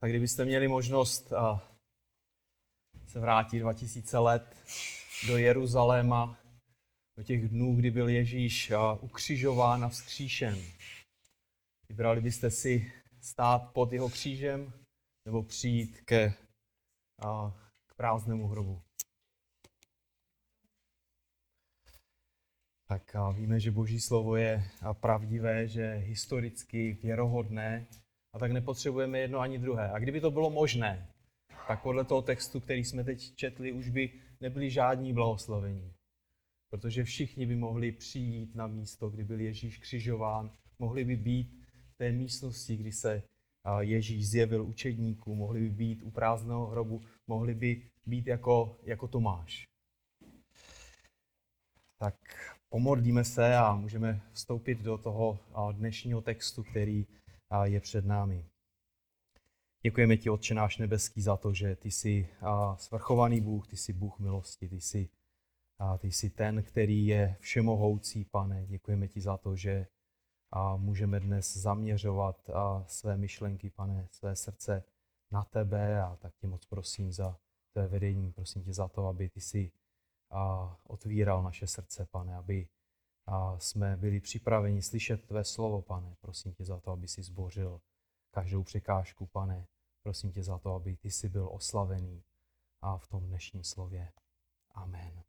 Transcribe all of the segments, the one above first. Tak kdybyste měli možnost se vrátit 2000 let do Jeruzaléma, do těch dnů, kdy byl Ježíš ukřižován a vzkříšen, vybrali byste si stát pod jeho křížem nebo přijít k prázdnému hrobu? Tak víme, že Boží slovo je pravdivé, že historicky věrohodné, a tak nepotřebujeme jedno ani druhé. A kdyby to bylo možné, tak podle toho textu, který jsme teď četli, už by nebyli žádní blahoslovení. Protože všichni by mohli přijít na místo, kdy byl Ježíš křižován, mohli by být v té místnosti, kdy se Ježíš zjevil učedníků, mohli by být u prázdného hrobu, mohli by být jako Tomáš. Tak pomodlíme se a můžeme vstoupit do toho dnešního textu, který je před námi. Děkujeme ti, Otče náš nebeský, za to, že ty jsi svrchovaný Bůh, ty jsi Bůh milosti, ty jsi ten, který je všemohoucí, Pane. Děkujeme ti za to, že můžeme dnes zaměřovat své myšlenky, Pane, své srdce na tebe, a tak tě moc prosím za tvé vedení, prosím tě za to, aby ty jsi otvíral naše srdce, Pane, aby jsme byli připraveni slyšet tvé slovo, Pane. Prosím tě za to, aby jsi zbořil každou překážku, Pane. Prosím tě za to, aby ty jsi byl oslavený v tom dnešním slově. Amen.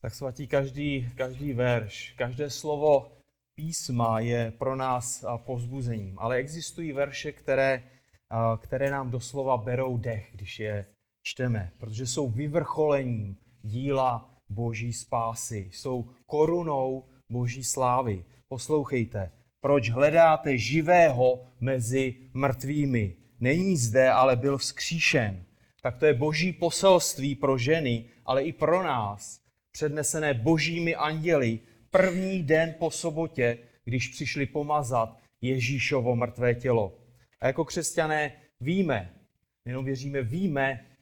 Tak svatí, každý verš, každé slovo písma je pro nás povzbuzením, ale existují verše, které nám doslova berou dech, když je čteme, protože jsou vyvrcholením díla Boží spásy, jsou korunou Boží slávy. Poslouchejte, proč hledáte živého mezi mrtvými? Není zde, ale byl vzkříšen. Tak to je Boží poselství pro ženy, ale i pro nás, přednesené božími anděli první den po sobotě, když přišli pomazat Ježíšovo mrtvé tělo. A jako křesťané víme,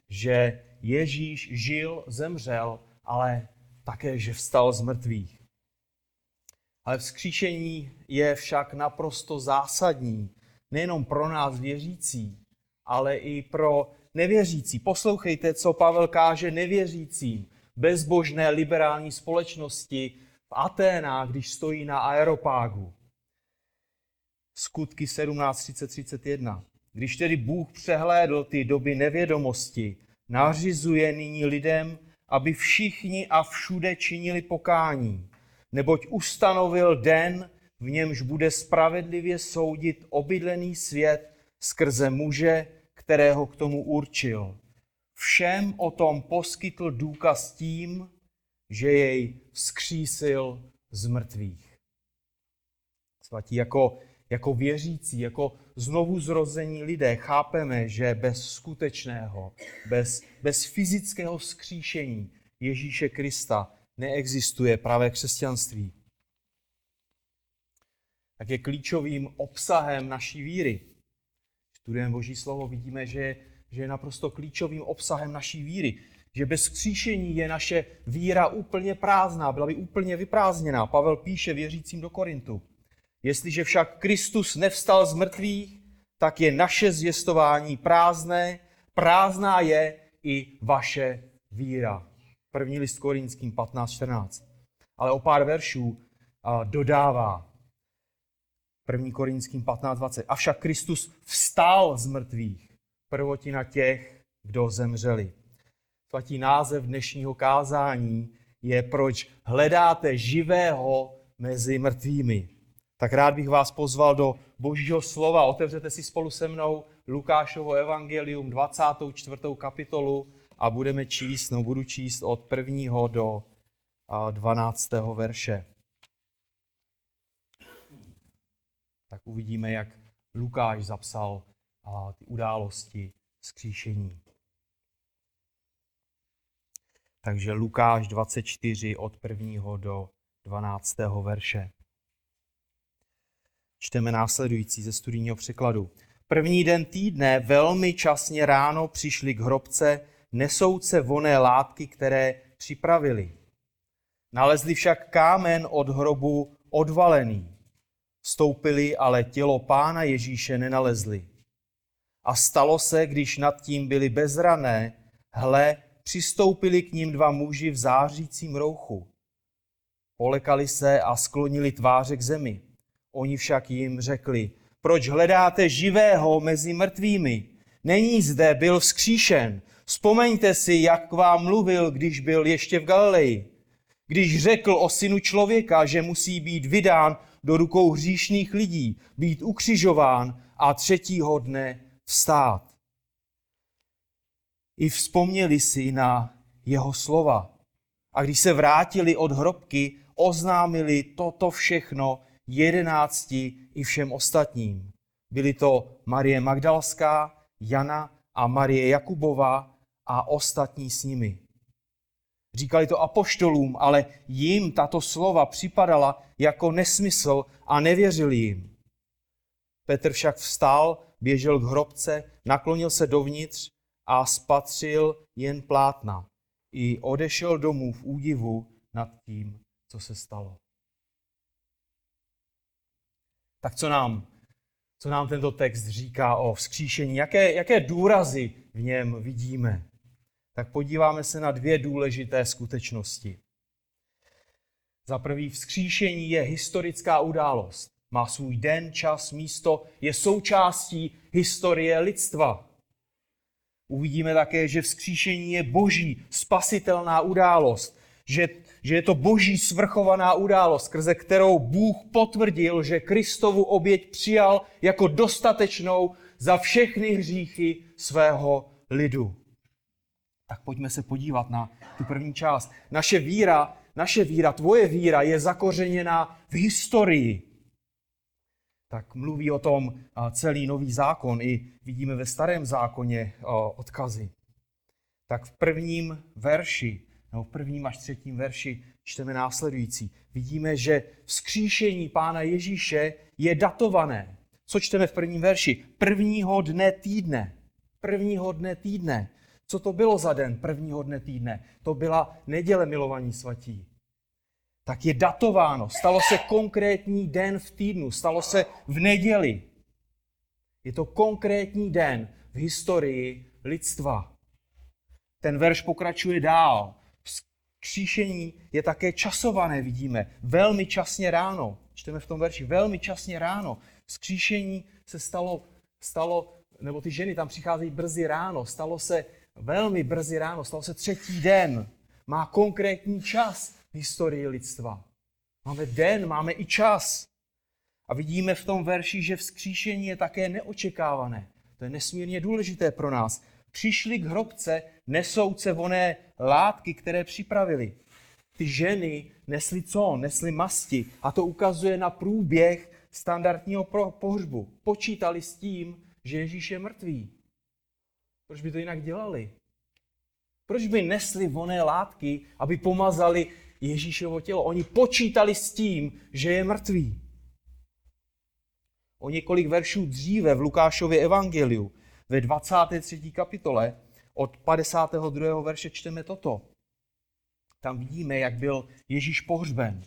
že Ježíš žil, zemřel, ale také, že vstal z mrtvých. Ale vzkříšení je však naprosto zásadní, nejenom pro nás věřící, ale i pro nevěřící. Poslouchejte, co Pavel káže nevěřícím, bezbožné liberální společnosti v Aténách, když stojí na Areopágu. Skutky 17:30-31. Když tedy Bůh přehlédl ty doby nevědomosti, nařizuje nyní lidem, aby všichni a všude činili pokání, neboť ustanovil den, v němž bude spravedlivě soudit obydlený svět skrze muže, kterého k tomu určil. Všem o tom poskytl důkaz tím, že jej vzkřísil z mrtvých. Svatí, jako věřící, jako znovuzrození lidé chápeme, že bez skutečného, bez fyzického vzkříšení Ježíše Krista neexistuje pravé křesťanství. Tak je klíčovým obsahem naší víry. Studujeme Boží slovo, vidíme, že je naprosto klíčovým obsahem naší víry. Že bez vzkříšení je naše víra úplně prázdná, byla by úplně vyprázdněná. Pavel píše věřícím do Korintu. Jestliže však Kristus nevstal z mrtvých, tak je naše zvěstování prázdné, prázdná je i vaše víra. První list Korinským 15:14. Ale o pár veršů dodává. První Korinským 15:20. Avšak Kristus vstal z mrtvých, prvotina těch, kdo zemřeli. Svatý, název dnešního kázání je Proč hledáte živého mezi mrtvými. Tak rád bych vás pozval do Božího slova. Otevřete si spolu se mnou Lukášovo evangelium 24. kapitolu a budu číst od 1. do 12. verše. Tak uvidíme, jak Lukáš zapsal ty události vzkříšení. Takže Lukáš 24 od 1. do 12. verše. Čteme následující ze studijního překladu. První den týdne velmi časně ráno přišli k hrobce nesouce vonné látky, které připravili. Nalezli však kámen od hrobu odvalený. Vstoupili, ale tělo Pána Ježíše nenalezli. A stalo se, když nad tím byli bezrané, hle, přistoupili k ním dva muži v zářícím rouchu. Polekali se a sklonili tváře k zemi. Oni však jim řekli, proč hledáte živého mezi mrtvými? Není zde, byl vzkříšen. Vzpomeňte si, jak k vám mluvil, když byl ještě v Galileji. Když řekl o synu člověka, že musí být vydán do rukou hříšných lidí, být ukřižován a třetího dne vstát. I vzpomněli si na jeho slova. A když se vrátili od hrobky, oznámili toto všechno 11 i všem ostatním. Byli to Marie Magdalská, Jana a Marie Jakubová a ostatní s nimi. Říkali to apoštolům, ale jim tato slova připadala jako nesmysl a nevěřili jim. Petr však vstal, běžel k hrobce, naklonil se dovnitř a spatřil jen plátna. I odešel domů v údivu nad tím, co se stalo. Tak co nám tento text říká o vzkříšení? Jaké důrazy v něm vidíme? Tak podíváme se na dvě důležité skutečnosti. Za prvé, vzkříšení je historická událost. Má svůj den, čas, místo, je součástí historie lidstva. Uvidíme také, že vzkříšení je boží spasitelná událost, že je to boží svrchovaná událost, skrze kterou Bůh potvrdil, že Kristovu oběť přijal jako dostatečnou za všechny hříchy svého lidu. Tak pojďme se podívat na tu první část. Naše víra, tvoje víra je zakořeněná v historii. Tak mluví o tom celý Nový zákon, i vidíme ve Starém zákoně odkazy. Tak v prvním verši, nebo v prvním až třetím verši čteme následující. Vidíme, že vzkříšení Pána Ježíše je datované. Co čteme v prvním verši? Prvního dne týdne. Co to bylo za den prvního dne týdne? To byla neděle, milovaní svatí. Tak je datováno. Stalo se konkrétní den v týdnu. Stalo se v neděli. Je to konkrétní den v historii lidstva. Ten verš pokračuje dál. Vzkříšení je také časované, vidíme. Velmi časně ráno. Čteme v tom verši. Velmi časně ráno. Vzkříšení se stalo, nebo ty ženy tam přicházejí brzy ráno. Stalo se velmi brzy ráno. Stalo se třetí den. Má konkrétní čas v historii lidstva. Máme den, máme i čas. A vidíme v tom verši, že vzkříšení je také neočekávané. To je nesmírně důležité pro nás. Přišli k hrobce nesouce vonné látky, které připravili. Ty ženy nesly masti. A to ukazuje na průběh standardního pohřbu. Počítali s tím, že Ježíš je mrtvý. Proč by to jinak dělali? Proč by nesli vonné látky, aby pomazali Ježíšovo tělo? Oni počítali s tím, že je mrtvý. O několik veršů dříve v Lukášově evangeliu ve 23. kapitole od 52. verše čteme toto. Tam vidíme, jak byl Ježíš pohřben.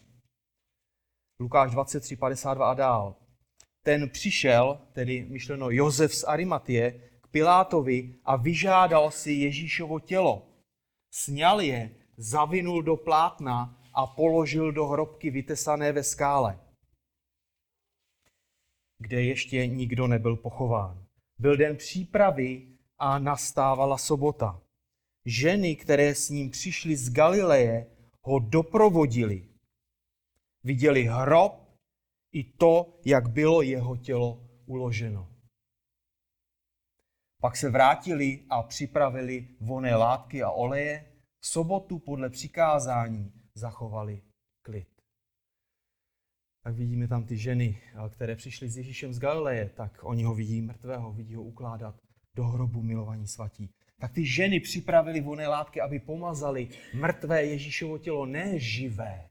Lukáš 23, 52 a dál. Ten přišel, tedy myšleno Josef z Arimatie, k Pilátovi a vyžádal si Ježíšovo tělo. Sňal je, zavinul do plátna a položil do hrobky vytesané ve skále, kde ještě nikdo nebyl pochován. Byl den přípravy a nastávala sobota. Ženy, které s ním přišly z Galileje, ho doprovodily. Viděli hrob i to, jak bylo jeho tělo uloženo. Pak se vrátili a připravili vonné látky a oleje. V sobotu podle přikázání zachovali klid. Tak vidíme tam ty ženy, které přišly s Ježíšem z Galileje, tak oni ho vidí mrtvého, vidí ho ukládat do hrobu, milovaní svatí. Tak ty ženy připravili vonné látky, aby pomazali mrtvé Ježíšovo tělo, ne živé,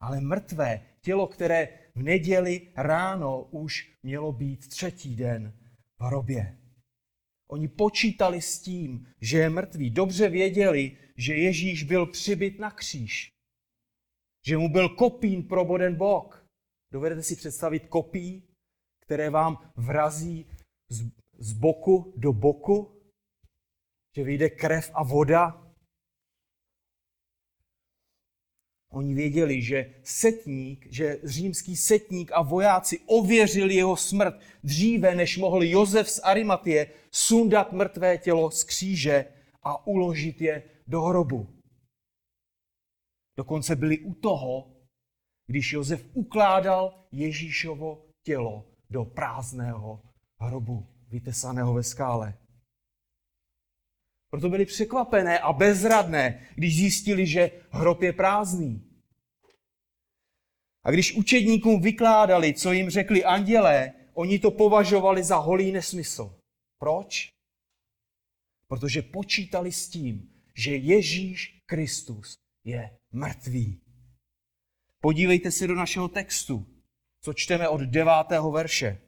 ale mrtvé tělo, které v neděli ráno už mělo být třetí den v hrobě. Oni počítali s tím, že je mrtvý. Dobře věděli, že Ježíš byl přibit na kříž. Že mu byl kopín proboden bok. Dovedete si představit kopí, které vám vrazí z boku do boku? Že vyjde krev a voda? Oni věděli, že římský setník a vojáci ověřili jeho smrt dříve, než mohl Josef z Arimatie sundat mrtvé tělo z kříže a uložit je do hrobu. Dokonce byli u toho, když Josef ukládal Ježíšovo tělo do prázdného hrobu, vytesaného ve skále. Proto byli překvapené a bezradné, když zjistili, že hrob je prázdný. A když učedníkům vykládali, co jim řekli andělé, oni to považovali za holý nesmysl. Proč? Protože počítali s tím, že Ježíš Kristus je mrtvý. Podívejte se do našeho textu, co čteme od 9. verše.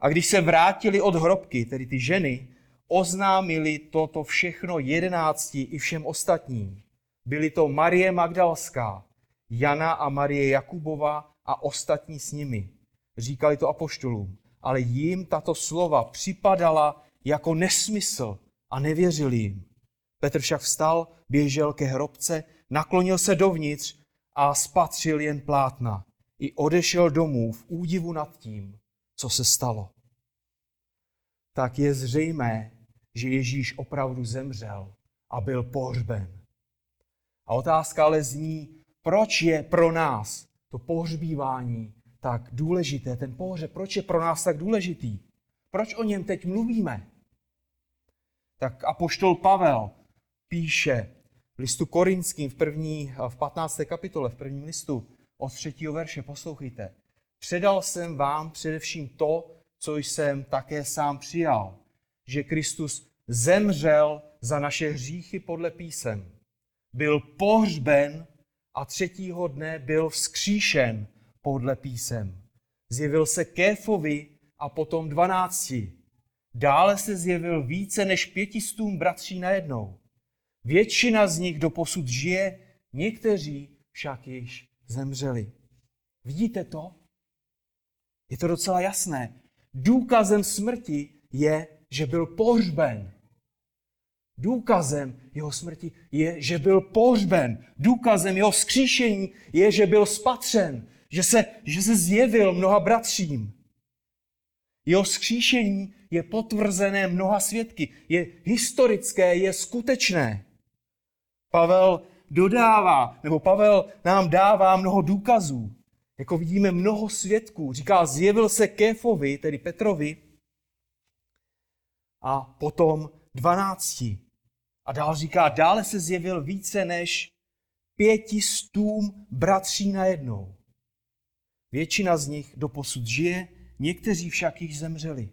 A když se vrátili od hrobky, tedy ty ženy, oznámili toto všechno 11 i všem ostatním. Byli to Marie Magdalská, Jana a Marie Jakubová a ostatní s nimi. Říkali to apoštolům, ale jim tato slova připadala jako nesmysl a nevěřili jim. Petr však vstal, běžel ke hrobce, naklonil se dovnitř a spatřil jen plátna. I odešel domů v údivu nad tím, co se stalo. Tak je zřejmé, že Ježíš opravdu zemřel a byl pohřben. A otázka ale zní, proč je pro nás to pohřbívání tak důležité, ten pohřeb, proč je pro nás tak důležitý? Proč o něm teď mluvíme? Tak apoštol Pavel píše v listu Korinským v 15. kapitole, v prvním listu od 3. verše, poslouchejte. Předal jsem vám především to, co jsem také sám přijal, že Kristus zemřel za naše hříchy podle písem, byl pohřben a 3. dne byl vzkříšen podle písem. Zjevil se Kéfovi a potom 12. Dále se zjevil více než 500 bratří najednou. Většina z nich doposud žije, někteří však již zemřeli. Vidíte to? Je to docela jasné. Důkazem smrti je, že byl pohřben. Důkazem jeho smrti je, že byl pohřben. Důkazem jeho vzkříšení je, že byl spatřen, že se zjevil mnoha bratřím. Jeho vzkříšení je potvrzené mnoha svědky, je historické, je skutečné. Pavel nám dává mnoho důkazů. Jako vidíme mnoho svědků, říká, zjevil se Kéfovi, tedy Petrovi, a potom 12. A dál říká, dále se zjevil více než 500 bratří najednou. Většina z nich doposud žije, někteří však již zemřeli.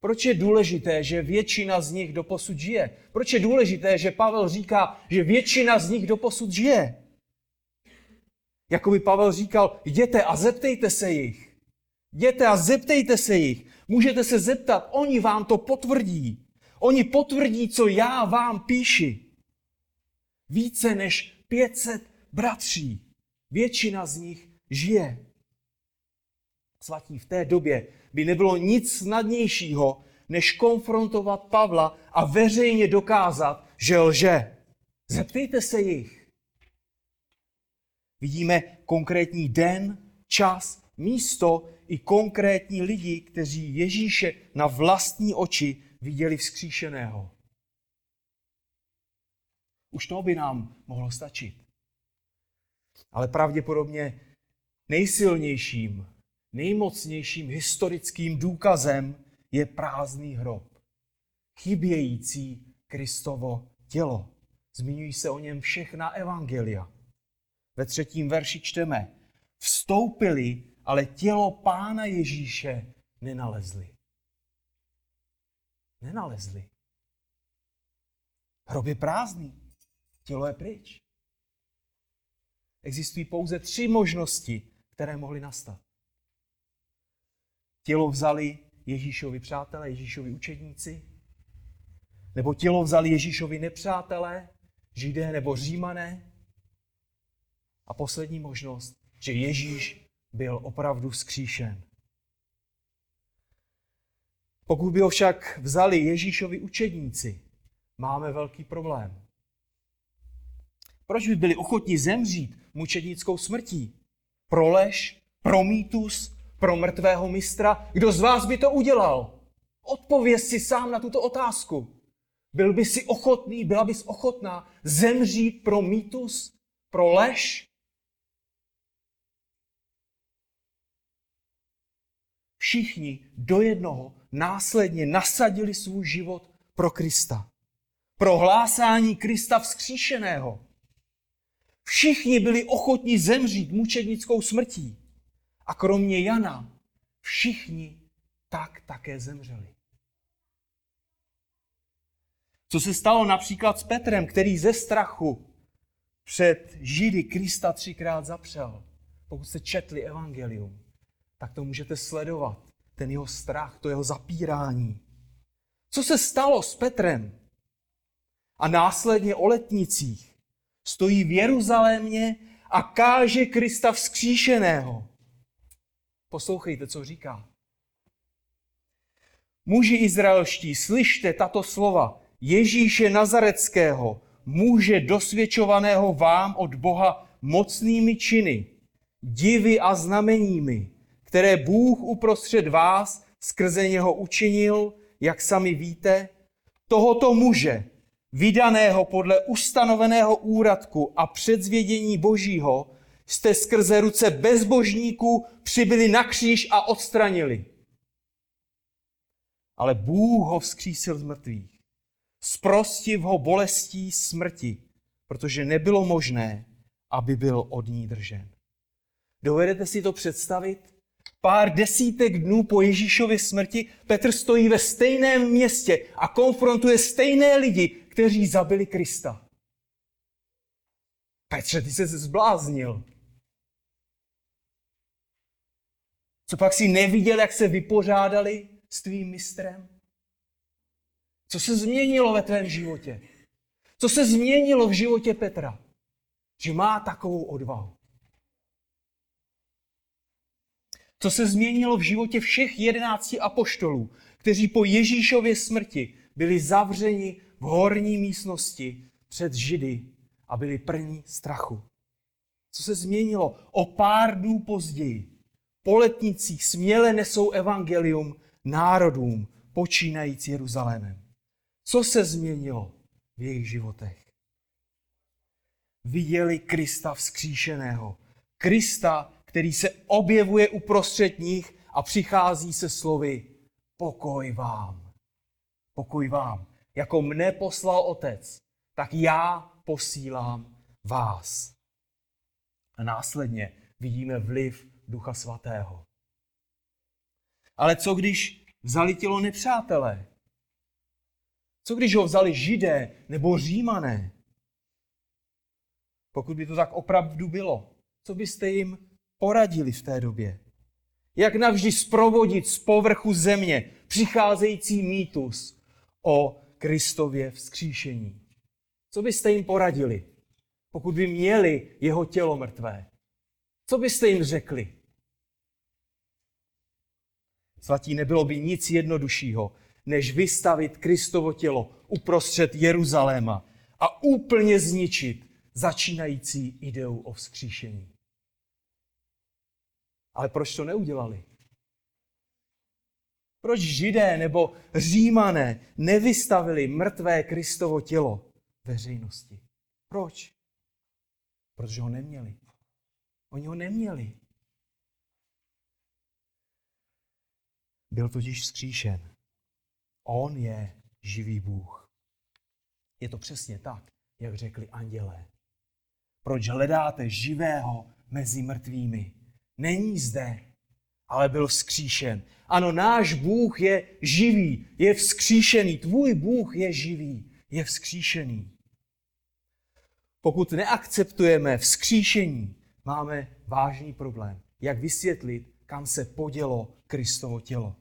Proč je důležité, že většina z nich doposud žije? Proč je důležité, že Pavel říká, že většina z nich doposud žije? Jakoby Pavel říkal, jděte a zeptejte se jich. Můžete se zeptat, oni vám to potvrdí. Oni potvrdí, co já vám píši. Více než 500 bratří. Většina z nich žije. Svatí, v té době by nebylo nic snadnějšího, než konfrontovat Pavla a veřejně dokázat, že lže. Zeptejte se jich. Vidíme konkrétní den, čas, místo i konkrétní lidi, kteří Ježíše na vlastní oči viděli vzkříšeného. Už to by nám mohlo stačit. Ale pravděpodobně nejsilnějším, nejmocnějším historickým důkazem je prázdný hrob. Chybějící Kristovo tělo. Zmiňují se o něm všechna evangelia. Ve 3. verši čteme, vstoupili, ale tělo Pána Ježíše nenalezli. Nenalezli. Hrob je prázdný, tělo je pryč. Existují pouze 3 možnosti, které mohly nastat. Tělo vzali Ježíšovi přátelé, Ježíšovi učedníci? Nebo tělo vzali Ježíšovi nepřátelé, Židé nebo Římané? A poslední možnost, že Ježíš byl opravdu vzkříšen. Pokud by ho však vzali Ježíšovi učedníci, máme velký problém. Proč by byli ochotni zemřít mučednickou smrtí? Pro lež, pro mýtus, pro mrtvého mistra? Kdo z vás by to udělal? Odpověz si sám na tuto otázku. Byl by si ochotný, byla bys ochotná zemřít pro mýtus, pro lež? Všichni do jednoho následně nasadili svůj život pro Krista. Pro hlásání Krista vzkříšeného. Všichni byli ochotni zemřít mučednickou smrtí. A kromě Jana všichni tak také zemřeli. Co se stalo například s Petrem, který ze strachu před Židy Krista 3krát zapřel. Pokud jste četli evangelium, tak to můžete sledovat. Ten jeho strach, to jeho zapírání. Co se stalo s Petrem? A následně o letnicích stojí v Jeruzalémě a káže Krista vzkříšeného. Poslouchejte, co říká. Muži izraelští, slyšte tato slova Ježíše Nazareckého, muže dosvědčovaného vám od Boha mocnými činy, divy a znameními, které Bůh uprostřed vás skrze něho učinil, jak sami víte, tohoto muže, vydaného podle ustanoveného úradku a předzvědění Božího, jste skrze ruce bezbožníků přibyli na kříž a odstranili. Ale Bůh ho vzkřísil z mrtvých. Zprostiv ho bolestí smrti, protože nebylo možné, aby byl od ní držen. Dovedete si to představit? Pár desítek dnů po Ježíšově smrti Petr stojí ve stejném městě a konfrontuje stejné lidi, kteří zabili Krista. Petře, ty se zbláznil. Copak jsi neviděl, jak se vypořádali s tvým mistrem? Co se změnilo ve tvém životě? Co se změnilo v životě Petra? Že má takovou odvahu. Co se změnilo v životě všech 11 apoštolů, kteří po Ježíšově smrti byli zavřeni v horní místnosti před Židy a byli plní strachu. Co se změnilo o pár dnů později? Po letnicích směle nesou evangelium národům, počínajíc Jeruzalémem. Co se změnilo v jejich životech? Viděli Krista vzkříšeného. Krista, který se objevuje uprostřed nich a přichází se slovy pokoj vám. Pokoj vám. Jako mne poslal Otec, tak já posílám vás. A následně vidíme vliv Ducha Svatého. Ale co když vzali tělo nepřátelé? Co když ho vzali Židé nebo Římané? Pokud by to tak opravdu bylo, co byste jim poradili v té době? Jak navždy sprovodit z povrchu země přicházející mýtus o Kristově vzkříšení? Co byste jim poradili, pokud by měli jeho tělo mrtvé? Co byste jim řekli? Svatí, nebylo by nic jednoduššího, než vystavit Kristovo tělo uprostřed Jeruzaléma a úplně zničit začínající ideu o vzkříšení. Ale proč to neudělali? Proč Židé nebo Římané nevystavili mrtvé Kristovo tělo veřejnosti? Proč? Protože ho neměli. Oni ho neměli. Byl totiž vzkříšen. On je živý Bůh. Je to přesně tak, jak řekli andělé. Proč hledáte živého mezi mrtvými? Není zde, ale byl vzkříšen. Ano, náš Bůh je živý, je vzkříšený. Tvůj Bůh je živý, je vzkříšený. Pokud neakceptujeme vzkříšení, máme vážný problém. Jak vysvětlit kam se podělo Kristovo tělo.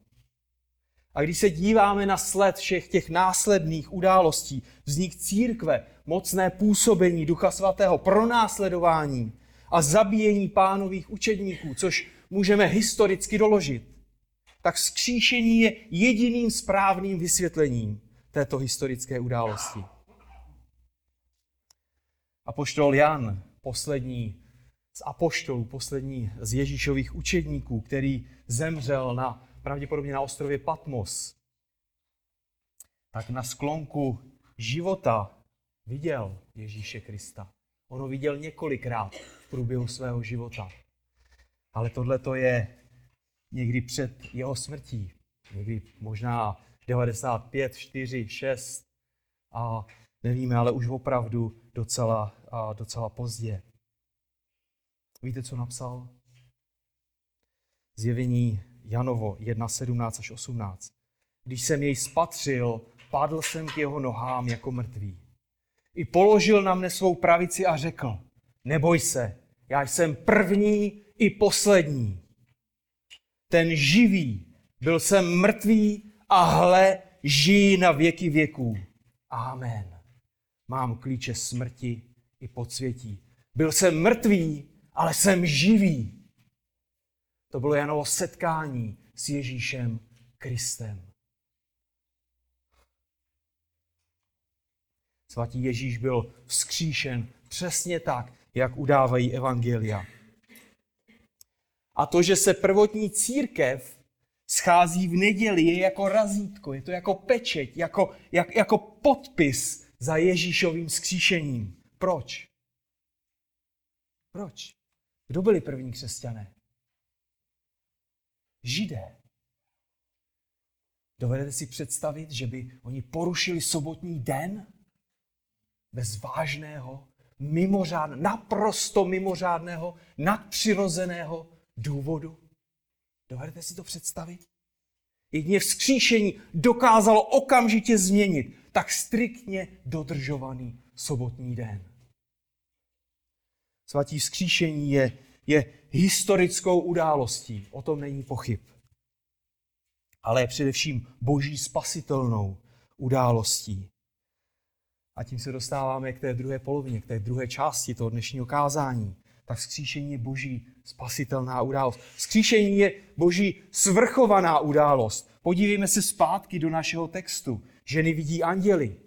A když se díváme na sled všech těch následných událostí, vznik církve, mocné působení Ducha Svatého, pronásledování a zabíjení Pánových učedníků, což můžeme historicky doložit, tak vzkříšení je jediným správným vysvětlením této historické události. Apoštol Jan, poslední z apoštolů, poslední z Ježíšových učedníků, který zemřel pravděpodobně na ostrově Patmos, tak na sklonku života viděl Ježíše Krista. On ho viděl několikrát v průběhu svého života. Ale tohleto je někdy před jeho smrtí. Někdy možná 95, 4, 6 a nevíme, ale už opravdu docela pozdě. Víte, co napsal? Zjevení Janovo 1.17 až 18. Když jsem jej spatřil, padl jsem k jeho nohám jako mrtvý. I položil na mne svou pravici a řekl, neboj se, já jsem první i poslední. Ten živý, byl jsem mrtvý a hle, žij na věky věků. Amen. Mám klíče smrti i podsvětí. Byl jsem mrtvý, ale jsem živý. To bylo Janovo setkání s Ježíšem Kristem. Svatý Ježíš byl vzkříšen přesně tak, jak udávají evangelia. A to, že se prvotní církev schází v neděli, je jako razítko, je to jako pečeť, jako podpis za Ježíšovým vzkříšením. Proč? Proč? Kdo byli první křesťané? Židé. Dovedete si představit, že by oni porušili sobotní den bez vážného, naprosto mimořádného, nadpřirozeného důvodu? Dovedete si to představit? Jedině vzkříšení dokázalo okamžitě změnit tak striktně dodržovaný sobotní den. Svatí vzkříšení je historickou událostí, o tom není pochyb. Ale je především boží spasitelnou událostí. A tím se dostáváme k té druhé polovině, k té druhé části toho dnešního kázání. Tak vzkříšení je boží spasitelná událost. Vzkříšení je boží svrchovaná událost. Podívejme se zpátky do našeho textu. Ženy vidí anděly,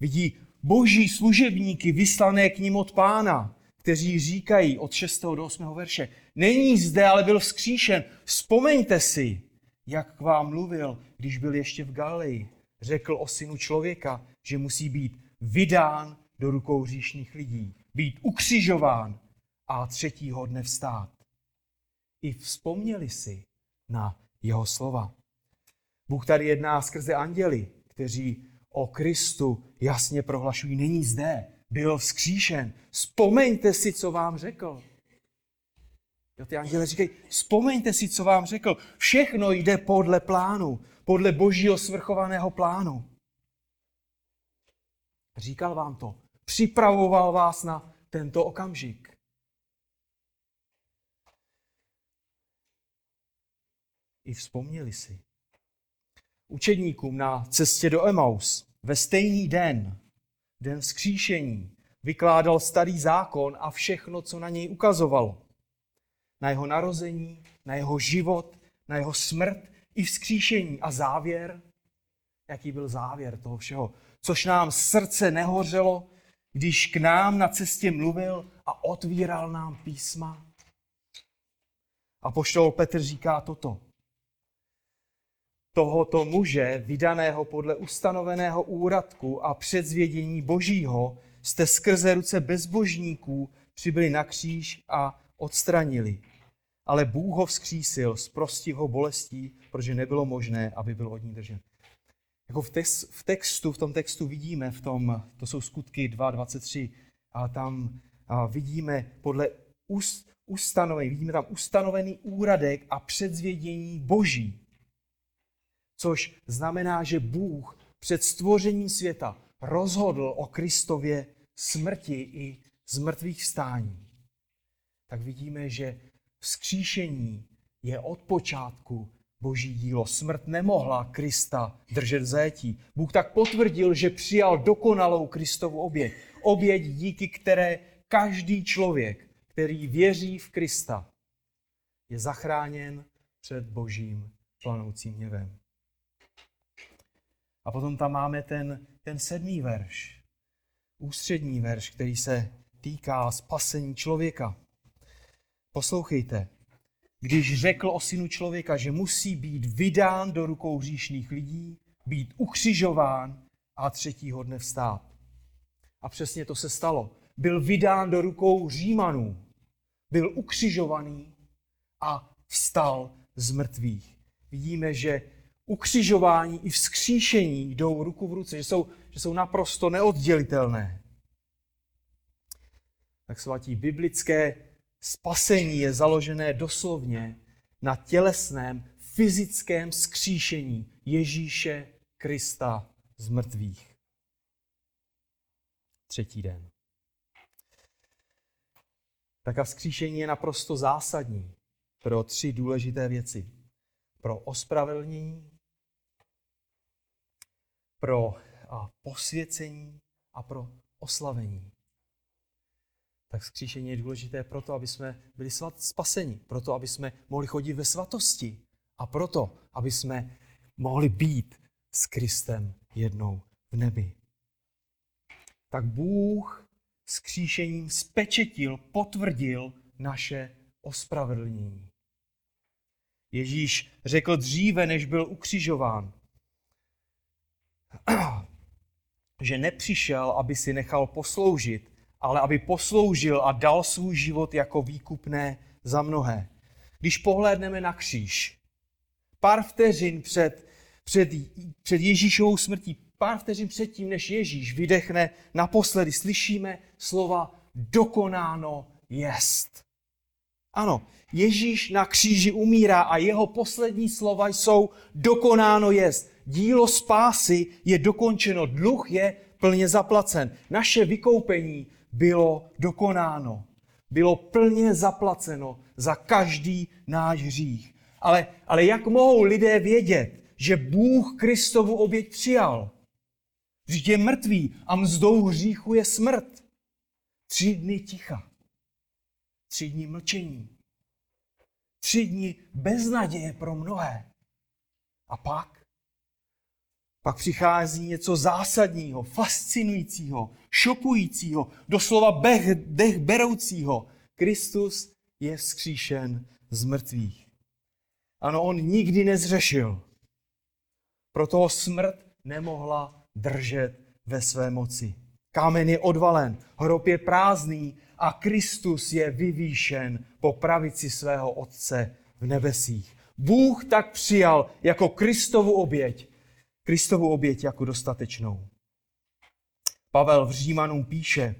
vidí boží služebníky vyslané k nim od Pána, kteří říkají od 6. do 8. verše, není zde, ale byl vzkříšen. Vzpomeňte si, jak k vám mluvil, když byl ještě v Galileji. Řekl o synu člověka, že musí být vydán do rukou hříšných lidí, být ukřižován a třetího dne vstát. I vzpomněli si na jeho slova. Bůh tady jedná skrze anděly, kteří o Kristu jasně prohlašují, není zde, byl vzkříšen. Vzpomeňte si, co vám řekl. Ty anděle říkají, vzpomeňte si, co vám řekl. Všechno jde podle plánu, podle božího svrchovaného plánu. Říkal vám to. Připravoval vás na tento okamžik. I vzpomněli si. Učedníkům na cestě do Emaus ve stejný den vzkříšení, vykládal Starý zákon a všechno, co na něj ukazovalo. Na jeho narození, na jeho život, na jeho smrt i vzkříšení. A závěr? Jaký byl závěr toho všeho? Což nám srdce nehořelo, když k nám na cestě mluvil a otvíral nám písma. Apoštol Petr říká toto. Tohoto muže, vydaného podle ustanoveného úradku a předzvědění božího, jste skrze ruce bezbožníků přibyli na kříž a odstranili. Ale Bůh ho vzkřísil, zprostil ho bolestí, protože nebylo možné, aby byl od ní držen. Jako v tom textu vidíme, to jsou skutky 2.23, a tam vidíme podle ustanovení, vidíme tam ustanovený úradek a předzvědění boží. Což znamená, že Bůh před stvořením světa rozhodl o Kristově smrti i zmrtvých vstání. Tak vidíme, že vzkříšení je od počátku. Boží dílo. Smrt nemohla Krista držet v zajetí. Bůh tak potvrdil, že přijal dokonalou Kristovu oběť. Oběť, díky které každý člověk, který věří v Krista, je zachráněn před Božím planoucím hněvem. A potom tam máme ten 7. verš. Ústřední verš, který se týká spasení člověka. Poslouchejte. Když řekl o synu člověka, že musí být vydán do rukou hříšných lidí, být ukřižován a 3. dne vstát. A přesně to se stalo. Byl vydán do rukou Římanů, byl ukřižovaný a vstal z mrtvých. Vidíme, že ukřižování i vzkříšení jdou ruku v ruce, že jsou naprosto neoddělitelné. Tak svatí, biblické spasení je založené doslovně na tělesném, fyzickém vzkříšení Ježíše Krista z mrtvých. 3. den. Tak a vzkříšení je naprosto zásadní pro 3 důležité věci. Pro ospravedlnění, pro posvěcení a pro oslavení. Tak vzkříšení je důležité proto, aby jsme byli spaseni, proto, aby jsme mohli chodit ve svatosti a proto, aby jsme mohli být s Kristem jednou v nebi. Tak Bůh vzkříšením spečetil, potvrdil naše ospravedlnění. Ježíš řekl dříve, než byl ukřižován, že nepřišel, aby si nechal posloužit, ale aby posloužil a dal svůj život jako výkupné za mnohé. Když pohlédneme na kříž, pár vteřin před Ježíšovou smrtí, pár vteřin před tím, než Ježíš vydechne naposledy, slyšíme slova dokonáno jest. Ano, Ježíš na kříži umírá a jeho poslední slova jsou dokonáno jest. Dílo spásy je dokončeno, dluh je plně zaplacen. Naše vykoupení bylo dokonáno. Bylo plně zaplaceno za každý náš hřích. Ale jak mohou lidé vědět, že Bůh Kristovu oběť přijal? Vždyť je mrtvý a mzdou hříchu je smrt. 3 dny ticha. 3 dny mlčení. 3 dny beznaděje pro mnohé. A pak přichází něco zásadního, fascinujícího, šokujícího, doslova dech beroucího. Kristus je vzkříšen z mrtvých. Ano, on nikdy nezřešil. Proto ho smrt nemohla držet ve své moci. Kámen je odvalen, hrob je prázdný a Kristus je vyvýšen po pravici svého Otce v nebesích. Bůh tak přijal jako Kristovu oběť jako dostatečnou. Pavel v Římanům píše,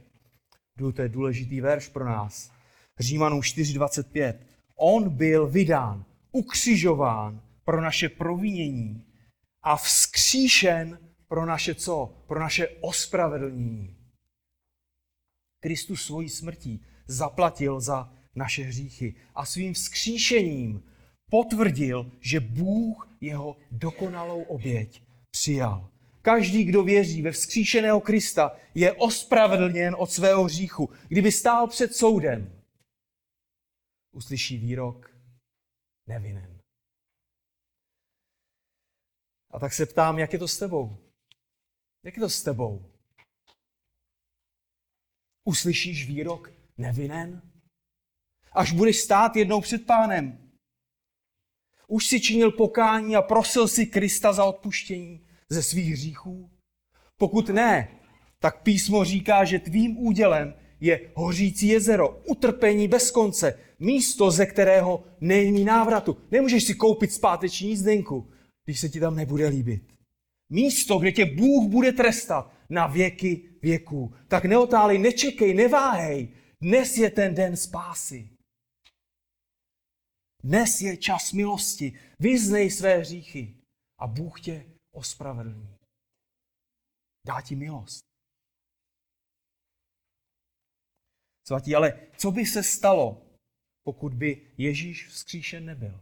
to je důležitý verš pro nás, Římanům 4:25. On byl vydán, ukřižován pro naše provinění a vzkříšen pro naše co? Pro naše ospravedlnění. Kristus svojí smrtí zaplatil za naše hříchy a svým vzkříšením potvrdil, že Bůh jeho dokonalou oběť přijal. Každý, kdo věří ve vzkříšeného Krista, je ospravedlněn od svého hříchu. Kdyby stál před soudem, uslyší výrok nevinen. A tak se ptám, jak je to s tebou? Jak je to s tebou? Uslyšíš výrok nevinen? Až budeš stát jednou před Pánem, už si činil pokání a prosil si Krista za odpuštění ze svých hříchů? Pokud ne, tak písmo říká, že tvým údělem je hořící jezero, utrpení bez konce, místo, ze kterého není návratu. Nemůžeš si koupit zpáteční jízdenku, když se ti tam nebude líbit. Místo, kde tě Bůh bude trestat na věky věků. Tak neotálej, nečekej, neváhej. Dnes je ten den spásy. Dnes je čas milosti, vyznej své hříchy a Bůh tě ospravedlní. Dá ti milost. Svatí, ale co by se stalo, pokud by Ježíš vzkříšen nebyl?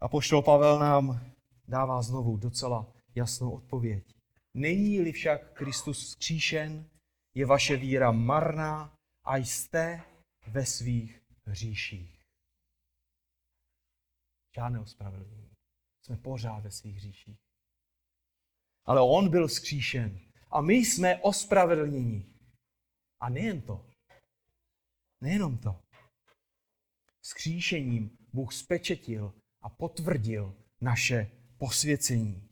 Apoštol Pavel nám dává znovu docela jasnou odpověď. Není-li však Kristus vzkříšen, je vaše víra marná a jste ve svých hříších. Žádné ospravedlnění. Jsme pořád ve svých hříších. Ale on byl vzkříšen a my jsme ospravedlněni. A nejen to. Nejenom to. Vzkříšením Bůh zpečetil a potvrdil naše posvěcení.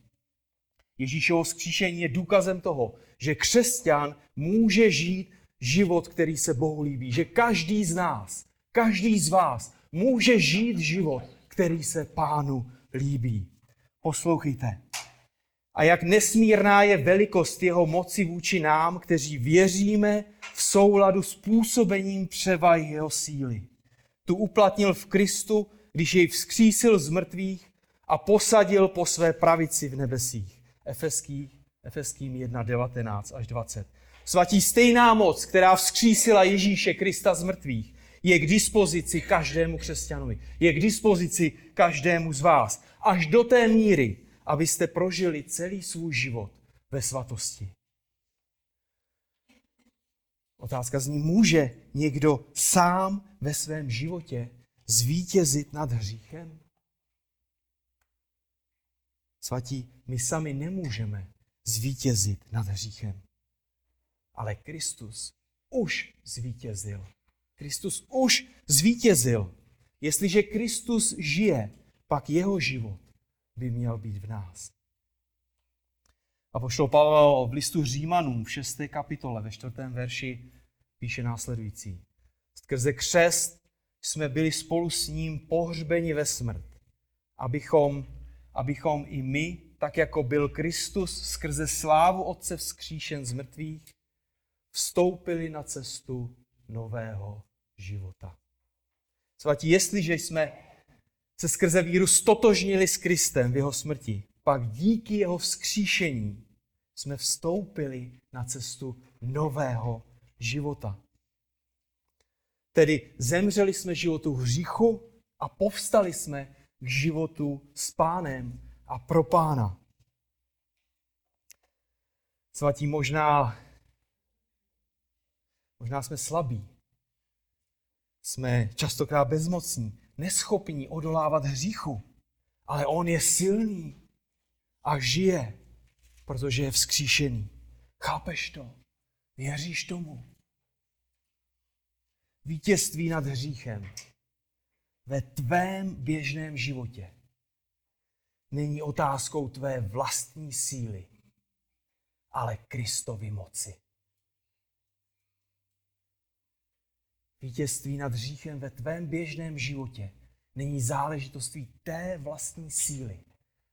Ježíšovo vzkříšení je důkazem toho, že křesťan může žít život, který se Bohu líbí. Že každý z nás, každý z vás může žít život, který se Pánu líbí. Poslouchejte. A jak nesmírná je velikost jeho moci vůči nám, kteří věříme v souladu s působením převahy jeho síly. Tu uplatnil v Kristu, když jej vzkřísil z mrtvých a posadil po své pravici v nebesích. Efeským 1, 19 až 20. Svatí, stejná moc, která vzkřísila Ježíše Krista z mrtvých, je k dispozici každému křesťanovi. Je k dispozici každému z vás. Až do té míry, abyste prožili celý svůj život ve svatosti. Otázka zní, může někdo sám ve svém životě zvítězit nad hříchem? Svatí, my sami nemůžeme zvítězit nad hříchem. Ale Kristus už zvítězil. Kristus už zvítězil. Jestliže Kristus žije, pak jeho život by měl být v nás. Apoštol Pavel v listu Římanům v 6. kapitole ve 4. verši píše následující. Skrze křest jsme byli spolu s ním pohřbeni ve smrt, abychom i my, tak jako byl Kristus skrze slávu Otce vzkříšen z mrtvých, vstoupili na cestu nového života. Svatí, jestliže jsme se skrze víru stotožnili s Kristem v jeho smrti, pak díky jeho vzkříšení jsme vstoupili na cestu nového života. Tedy zemřeli jsme životu hříchu a povstali jsme k životu s Pánem a pro Pána. Svatí, možná jsme slabí, jsme častokrát bezmocní, neschopní odolávat hříchu, ale on je silný a žije, protože je vzkříšený. Chápeš to? Věříš tomu? Vítězství nad hříchem ve tvém běžném životě není otázkou tvé vlastní síly, ale Kristovy moci. Vítězství nad hříchem ve tvém běžném životě není záležitostí té vlastní síly,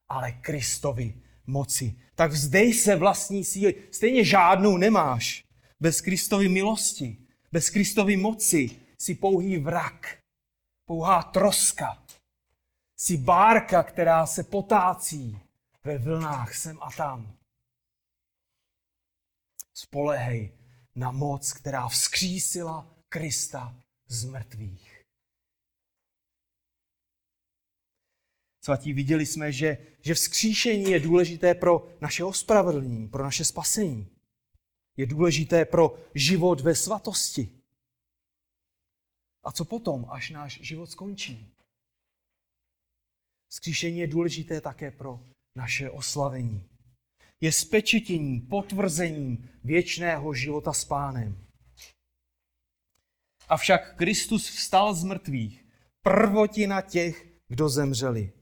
ale Kristovy moci. Tak vzdej se vlastní síly. Stejně žádnou nemáš. Bez Kristovy milosti, bez Kristovy moci jsi pouhý vrak, pouhá troska. Jsi bárka, která se potácí ve vlnách sem a tam. Spolehej na moc, která vzkřísila Krista z mrtvých. Svatí, viděli jsme, že vzkříšení je důležité pro naše ospravedlnění, pro naše spasení. Je důležité pro život ve svatosti. A co potom, až náš život skončí? Vzkříšení je důležité také pro naše oslavení. Je zpečetěním, potvrzením věčného života s Pánem. Avšak Kristus vstal z mrtvých, prvotina těch, kdo zemřeli.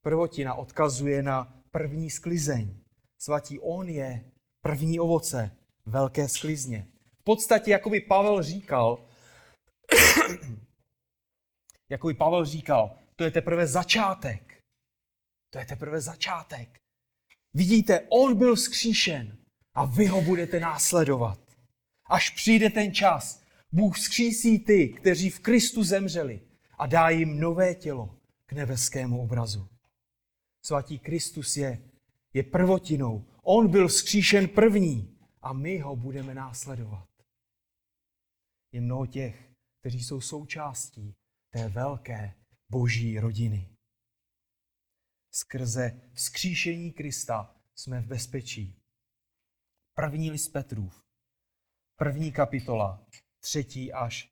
Prvotina odkazuje na první sklizeň. Svatí, on je první ovoce velké sklizně. V podstatě, jakoby Pavel říkal, to je teprve začátek. Vidíte, on byl vzkříšen a vy ho budete následovat. Až přijde ten čas, Bůh vzkřísí ty, kteří v Kristu zemřeli, a dá jim nové tělo k nebeskému obrazu. Svatý, Kristus je prvotinou. On byl vzkříšen první a my ho budeme následovat. Je mnoho těch, kteří jsou součástí té velké Boží rodiny. Skrze vzkříšení Krista jsme v bezpečí. První list Petrův, 1. kapitola, 3. až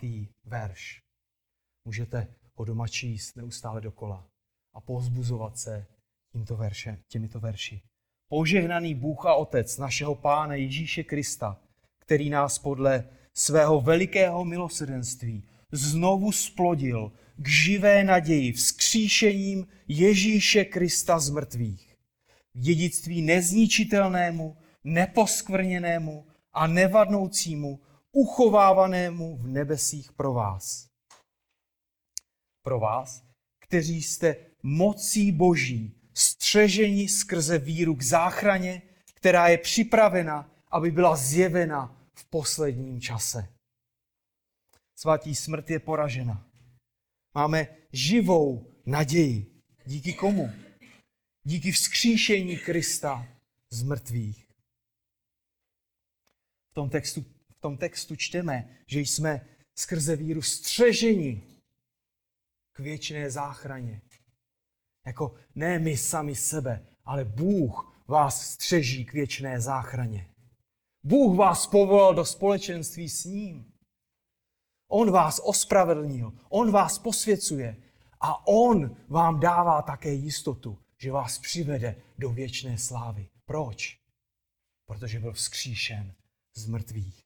5. verš. Můžete ho doma číst neustále dokola a povzbuzovat se těmito verši. Požehnaný Bůh a Otec našeho Pána Ježíše Krista, který nás podle svého velikého milosrdenství znovu splodil k živé naději vzkříšením Ježíše Krista z mrtvých, k dědictví nezničitelnému, neposkvrněnému a nevadnoucímu, uchovávanému v nebesích pro vás. Pro vás, kteří jste mocí Boží střeženi skrze víru k záchraně, která je připravena, aby byla zjevena v posledním čase. Svatá smrt je poražena. Máme živou naději. Díky komu? Díky vzkříšení Krista z mrtvých. V tom textu čteme, že jsme skrze víru střeženi k věčné záchraně. Jako ne my sami sebe, ale Bůh vás střeží k věčné záchraně. Bůh vás povolal do společenství s ním. On vás ospravedlnil, on vás posvěcuje a on vám dává také jistotu, že vás přivede do věčné slávy. Proč? Protože byl vzkříšen z mrtvých.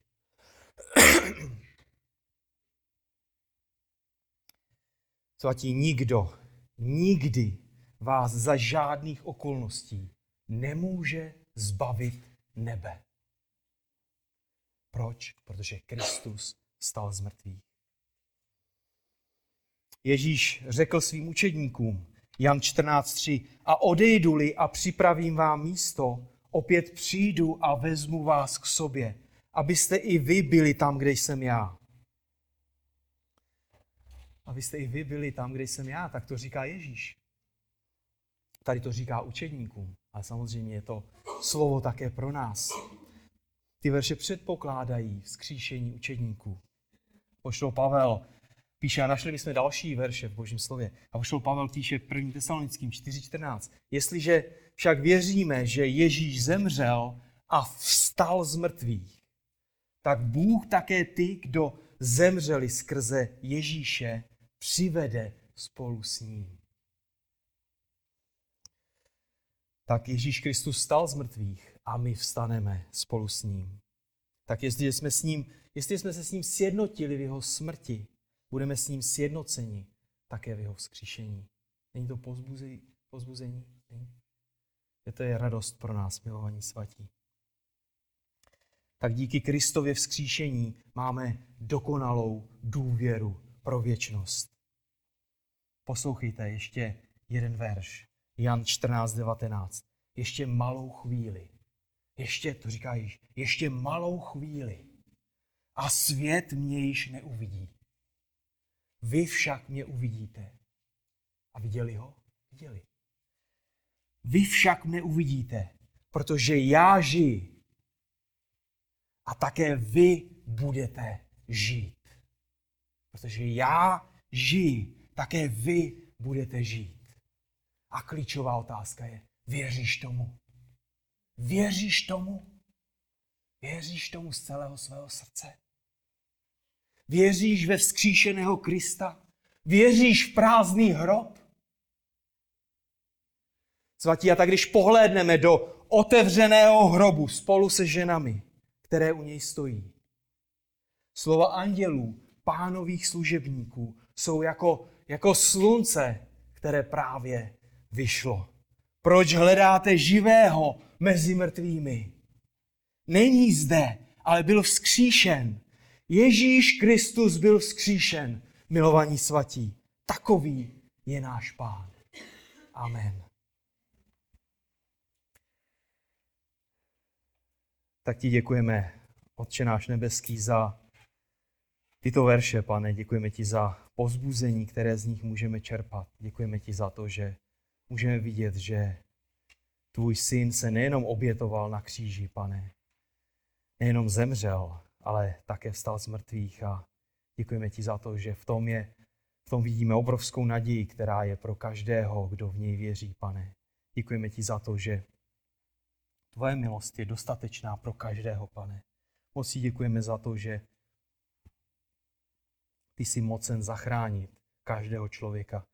Svatí, nikdo nikdy vás za žádných okolností nemůže zbavit nebe. Proč? Protože Kristus stal z mrtvých. Ježíš řekl svým učedníkům, Jan 14:3, a odejdu-li a připravím vám místo, opět přijdu a vezmu vás k sobě, abyste i vy byli tam, kde jsem já. Abyste i vy byli tam, kde jsem já, tak to říká Ježíš. Tady to říká učedníkům, ale samozřejmě je to slovo také pro nás. Ty verše předpokládají vzkříšení učedníků. Poštol Pavel píše, a našli jsme další verše v Božím slově, a poštol Pavel píše 1. Tesalonickým 4:14. Jestliže však věříme, že Ježíš zemřel a vstal z mrtvých, tak Bůh také ty, kdo zemřeli skrze Ježíše, přivede spolu s ním. Tak Ježíš Kristus stal z mrtvých a my vstaneme spolu s ním. Tak jestli jsme se s ním sjednotili v jeho smrti, budeme s ním sjednoceni také v jeho vzkříšení. Není to povzbuzení? To je radost pro nás, milovaní svatí. Tak díky Kristově vzkříšení máme dokonalou důvěru pro věčnost. Poslouchejte ještě jeden verš. Jan 14:19. Ještě malou chvíli. Ještě malou chvíli. A svět mě již neuvidí. Vy však mě uvidíte. A viděli ho? Viděli. Vy však mě uvidíte, protože já žiji. A také vy budete žít. Protože já žiji, také vy budete žít. A klíčová otázka je, věříš tomu? Věříš tomu? Věříš tomu z celého svého srdce? Věříš ve vzkříšeného Krista? Věříš v prázdný hrob? Svatí, a tak když pohlédneme do otevřeného hrobu spolu se ženami, které u něj stojí. Slova andělů, pánových služebníků, jsou jako slunce, které právě vyšlo. Proč hledáte živého mezi mrtvými? Není zde, ale byl vzkříšen. Ježíš Kristus byl vzkříšen, milovaní svatí. Takový je náš Pán. Amen. Tak ti děkujeme, Otče náš nebeský, za tyto verše, Pane. Děkujeme ti za povzbuzení, které z nich můžeme čerpat. Děkujeme ti za to, že můžeme vidět, že tvůj syn se nejenom obětoval na kříži, Pane. Nejenom zemřel, ale také vstal z mrtvých. A děkujeme ti za to, že v tom je V tom vidíme obrovskou naději, která je pro každého, kdo v něj věří, Pane. Děkujeme ti za to, že tvoje milost je dostatečná pro každého, Pane. Moc ti děkujeme za to, že ty jsi mocen zachránit každého člověka.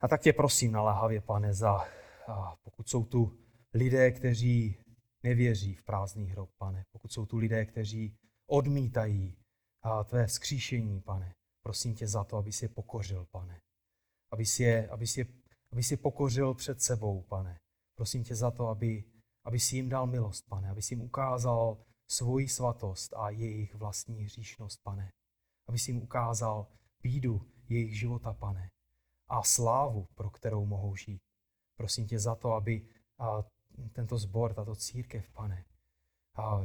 A tak tě prosím naléhavě, Pane, pokud jsou tu lidé, kteří nevěří v prázdný hrob, Pane, pokud jsou tu lidé, kteří odmítají tvé vzkříšení, Pane, prosím tě za to, aby jsi je pokořil, Pane. Aby jsi je pokořil před sebou, Pane. Prosím tě za to, aby jsi jim dal milost, Pane, aby jsi jim ukázal svoji svatost a jejich vlastní hříšnost, Pane. Aby jsi jim ukázal bídu jejich života, Pane, a slávu, pro kterou mohou žít. Prosím tě za to, aby tento sbor, tato církev, Pane,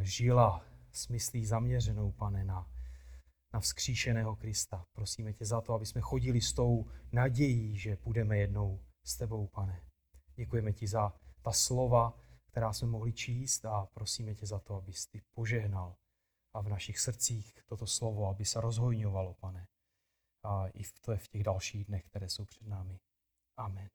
žila s myslí zaměřenou, Pane, na vzkříšeného Krista. Prosíme tě za to, aby jsme chodili s tou nadějí, že půjdeme jednou s tebou, Pane. Děkujeme ti za ta slova, která jsme mohli číst, a prosíme tě za to, abys ty požehnal a v našich srdcích toto slovo, aby se rozhojňovalo, Pane, a i v těch dalších dnech, které jsou před námi. Amen.